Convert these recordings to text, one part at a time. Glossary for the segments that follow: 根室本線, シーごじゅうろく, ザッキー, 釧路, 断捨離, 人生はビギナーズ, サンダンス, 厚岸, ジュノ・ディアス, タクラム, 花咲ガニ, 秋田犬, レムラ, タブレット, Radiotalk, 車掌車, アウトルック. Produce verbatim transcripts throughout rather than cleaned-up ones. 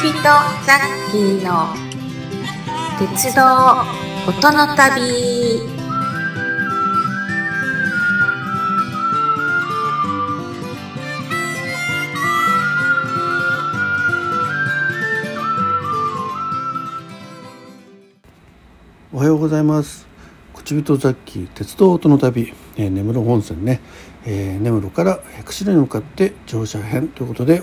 人ザッキーの鉄道音の旅。おはようございます。口人ザッキー鉄道音の旅、えー、根室本線ね、えー、根室から釧路に向かって乗車編ということで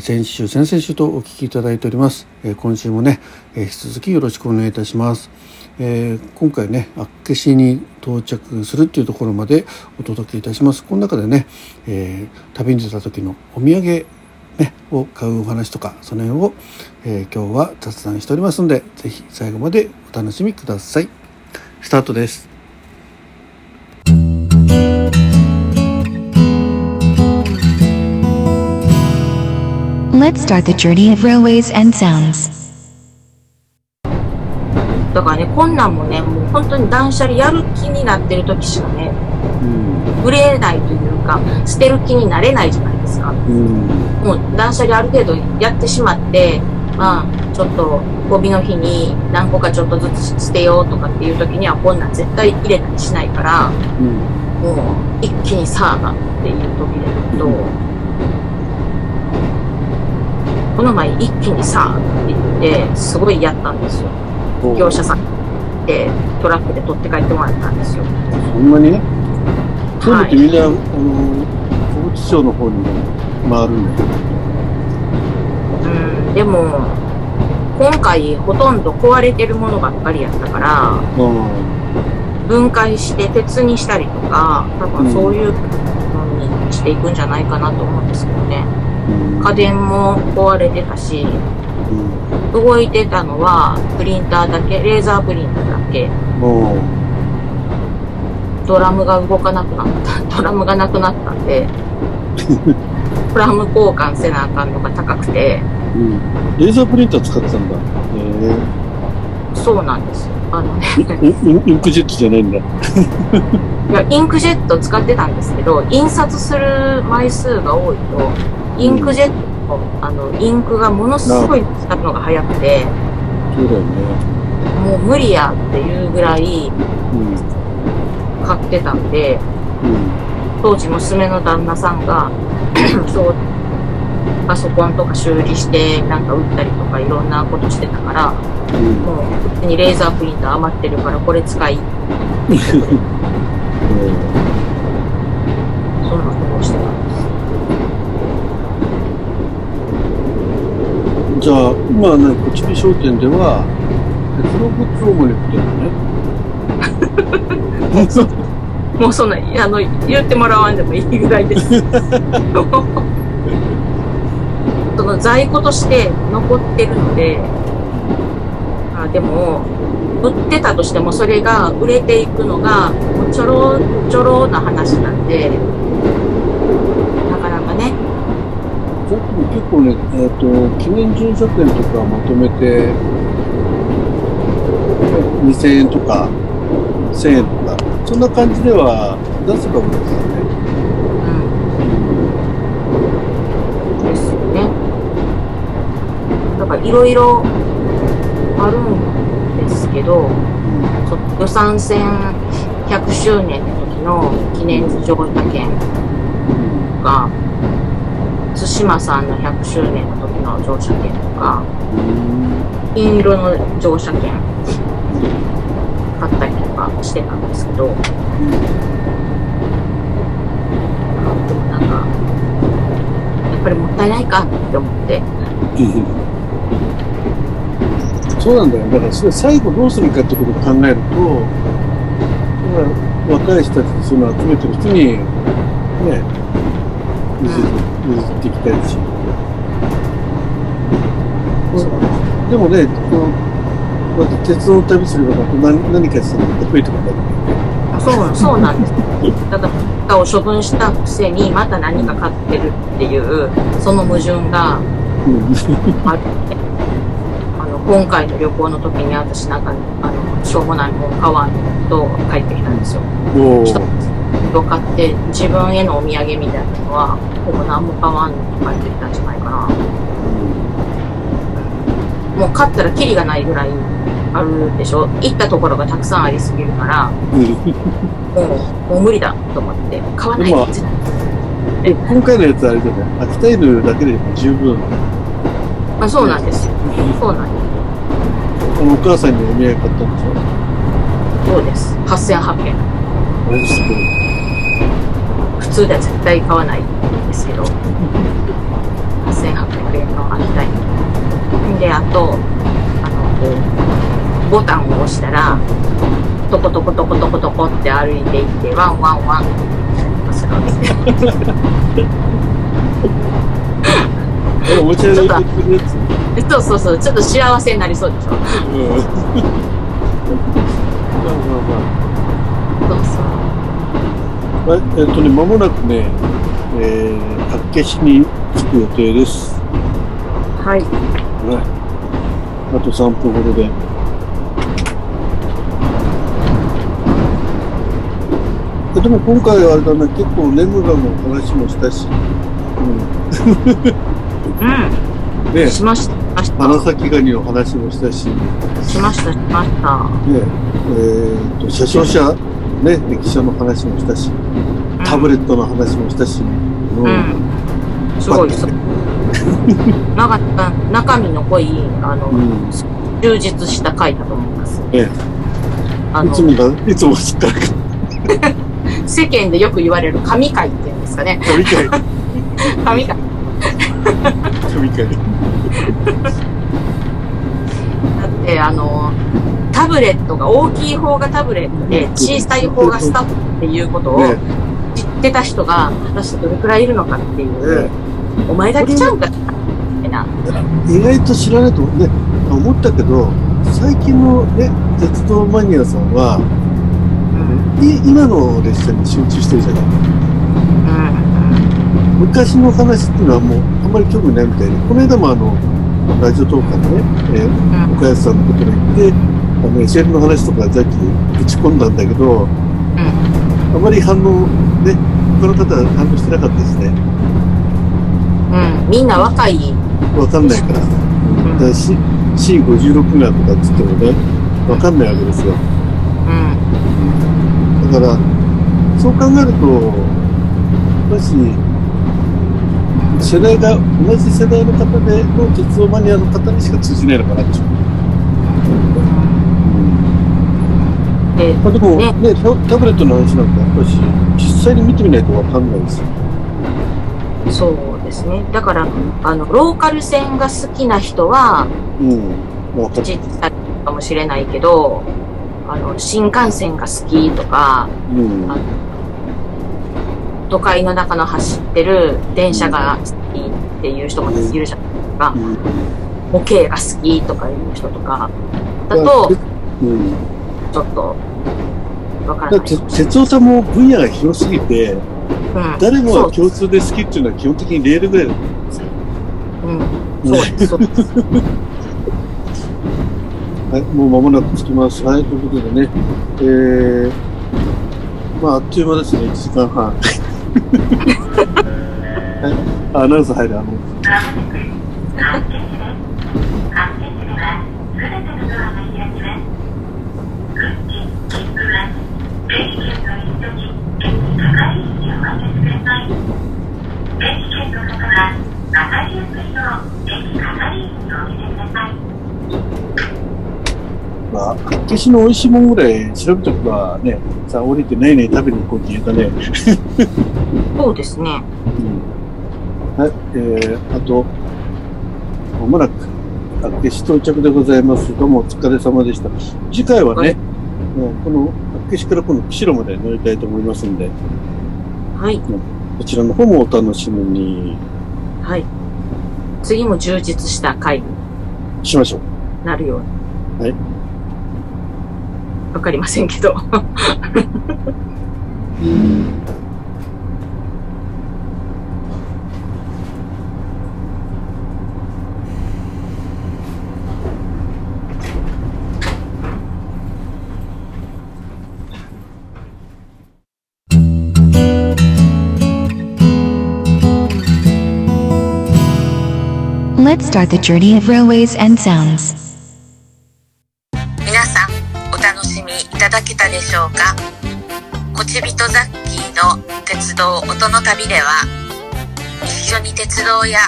先週先々週とお聞きいただいております。今週もね引き続きよろしくお願いいたします。えー、今回ね厚岸に到着するっていうところまでお届けいたします。この中でね、えー、旅に出た時のお土産、ね、を買うお話とかその辺を、えー、今日は雑談しておりますのでぜひ最後までお楽しみください。スタートです。Let's start the journey of railways and sounds. だからね、こんなんもね、もう本当に断捨離やる気になってる時しかね、うん、売れないというか、捨てる気になれないじゃないですか。うん、もう断捨離ある程度やってしまって、まあ、ちょっとゴミの日に何個かちょっとずつ捨てようとかっていう時には、こんなん絶対入れたりしないから、うん、もう一気にサーバーっていう時で言うと、うんこの前一気にさーって言ってすごいやったんですよ。業者さんでトラックで取って帰ってもらったんですよ。そんなにね。そういうのってみんな、はい、あの小口町の方に回るんだけど。うんでも今回ほとんど壊れてるものばっかりやったから、うん、分解して鉄にしたりとか多分そういうのにしていくんじゃないかなと思うんですけどね。家電も壊れてたし、うん、動いてたのはプリンターだけ、レーザープリンターだけ。おー。ドラムが動かなくなった、ドラムがなくなったんで、プラム交換せなあかんのが高くて、うん、レーザープリンター使ってたんだ。へー。そうなんですよ。あのねインクジェットじゃないんだ。いや、インクジェット使ってたんですけど、印刷する枚数が多いと。インクジェットの、あのインクがものすごい使うのが早くて、そうだよね、もう無理やっていうぐらい買ってたんで、うん、当時娘の旦那さんがそうパソコンとか修理してなんか売ったりとかいろんなことしてたから、うん、もう別にレーザープリンター余ってるからこれ使いって言ってそんなことをしてた。じゃあ今ねこちび商店では鉄のグッズを主に売ってるのね。もうそんなあの言ってもらわんでもいいぐらいです。その在庫として残ってるので、あでも売ってたとしてもそれが売れていくのがもうちょろちょろな話なんで。結構ね、えーと、記念乗車券とかまとめてにせんえんとかせんえんとかそんな感じでは出すかもですよね。うん。ですよね。だからいろいろあるんですけど、うん、予算線ひゃくしゅうねんの時の記念乗車券が津島さんのひゃくしゅうねんの時の乗車券とか金色の乗車券買ったりとかしてたんですけど、なんかやっぱりもったいないかって思ってそうなんだよ。だからそれ最後どうするかってことを考えると若い人たちその集めてる人にね譲っていきたいし、うん、でもね、このま、鉄道を旅することは何、何かするの得意とかだよね。そう、そうなんです。だからを処分したくせにまた何か買ってるっていうその矛盾があって、うん、あの今回の旅行の時に私なんかあのしょうもないもん買わんと帰ってきたんですよ。買って自分へのお土産みたいなのはほぼ何も買わんのに帰ってきたんじゃないかな。もう勝ったらキリがないぐらいあるでしょ。行ったところがたくさんありすぎるから、うん、もう無理だと思って買わないと。今回のやつあれでも秋田犬だけでも十分。あ、そうなんですよ。そうなんです。お母さんにお土産買ったんでしょ。そうです。はっせんはっぴゃくえん。あれすごい。普通では絶対買わないんですけど、はっせんはっぴゃくえんの秋田犬。で、あと、あの、ボタンを押したら、トコトコトコトコトコって歩いていって、ワンワンワンとするわけです。え、おもちゃでやってるやつ？そうそうそう、ちょっと幸せになりそうでしょ。うん。まあまあまあ。そうそう。えっとね、間もなくね、えー、厚岸に着く予定です。はい。はい。あとさんぷんほどで。え、でも今回はあれだね、結構レムラの話もしたし。うん。うん。ね、しました。花咲ガニの話もしたし。しました、しました。ね、えっと、車掌車ね、駅舎の話もしたし、タブレットの話もしたし、うん、すごいです。なんか中身の濃いあの、うん、充実した回だと思います。ええ、あのいつもがいつもしっかり。世間でよく言われる神回っていうんですかね。神回。神回。神回。だってあの。タブレットが大きい方がタブレットで小さい方がスタッフっていうことを知ってた人が果たしてどれくらいいるのかっていう、ね、お前だけちゃうかみたいな。意外と知らないとね思ったけど、最近のね鉄道マニアさんは、うん、い今の列車に集中してるじゃない、うん、昔の話っていうのはもうあんまり興味ないみたいで、この間もあのラジオトークでね、えーうん、岡安さんのことに言って。エスエフ の話とかさっき打ち込んだんだけど、うん、あまり反応ね、他の方は反応してなかったですね。うん、みんな若い。わかんないから。うん、だから シーごじゅうろく がとかっつってもね、わかんないわけですよ。うん、だからそう考えると、もし世代が同じ世代の方での鉄道マニアの方にしか通じないのかなでしょ。まあでもね、タブレットの話なんかやっぱり実際に見てみないとわかんないですよ。そうですね。だからあのローカル線が好きな人は実際、うん、かもしれないけど、あの新幹線が好きとか、うん、あの都会の中の走ってる電車が好きっていう人もいるじゃないですか、うん、模型が好きとかいう人とかだと、うんちょっと分からない。鉄オタも分野が広すぎて、うん、誰もが共通で好きっていうのは基本的にレールぐらいだと思うんですよ。はい、もう間もなく着きます。はい、ということでね、えー、まああっという間ですね、いちじかんはん。はい、アナウンス入る、あの。まあ、厚岸の美味しいもんぐらい調べとけばね、さあ降りてないね食べに行こうって言えたね。そうですね、うん、はい、えー、あとまもなく厚岸到着でございます。どうもお疲れ様でした。次回はね、はい、この厚岸からこの釧路まで乗りたいと思いますんで、はい、こちらの方もお楽しみに。はい、次も充実した回にしましょう。なるように。はい、わかりませんけど。Let's start the journey of railways and sounds. 皆さん、お楽しみいただけたでしょうか。こちびとザッキーの鉄道音の旅では、一緒に鉄道や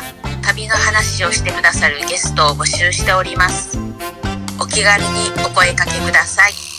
旅の話をしてくださるゲストを募集しております。お気軽にお声掛けください。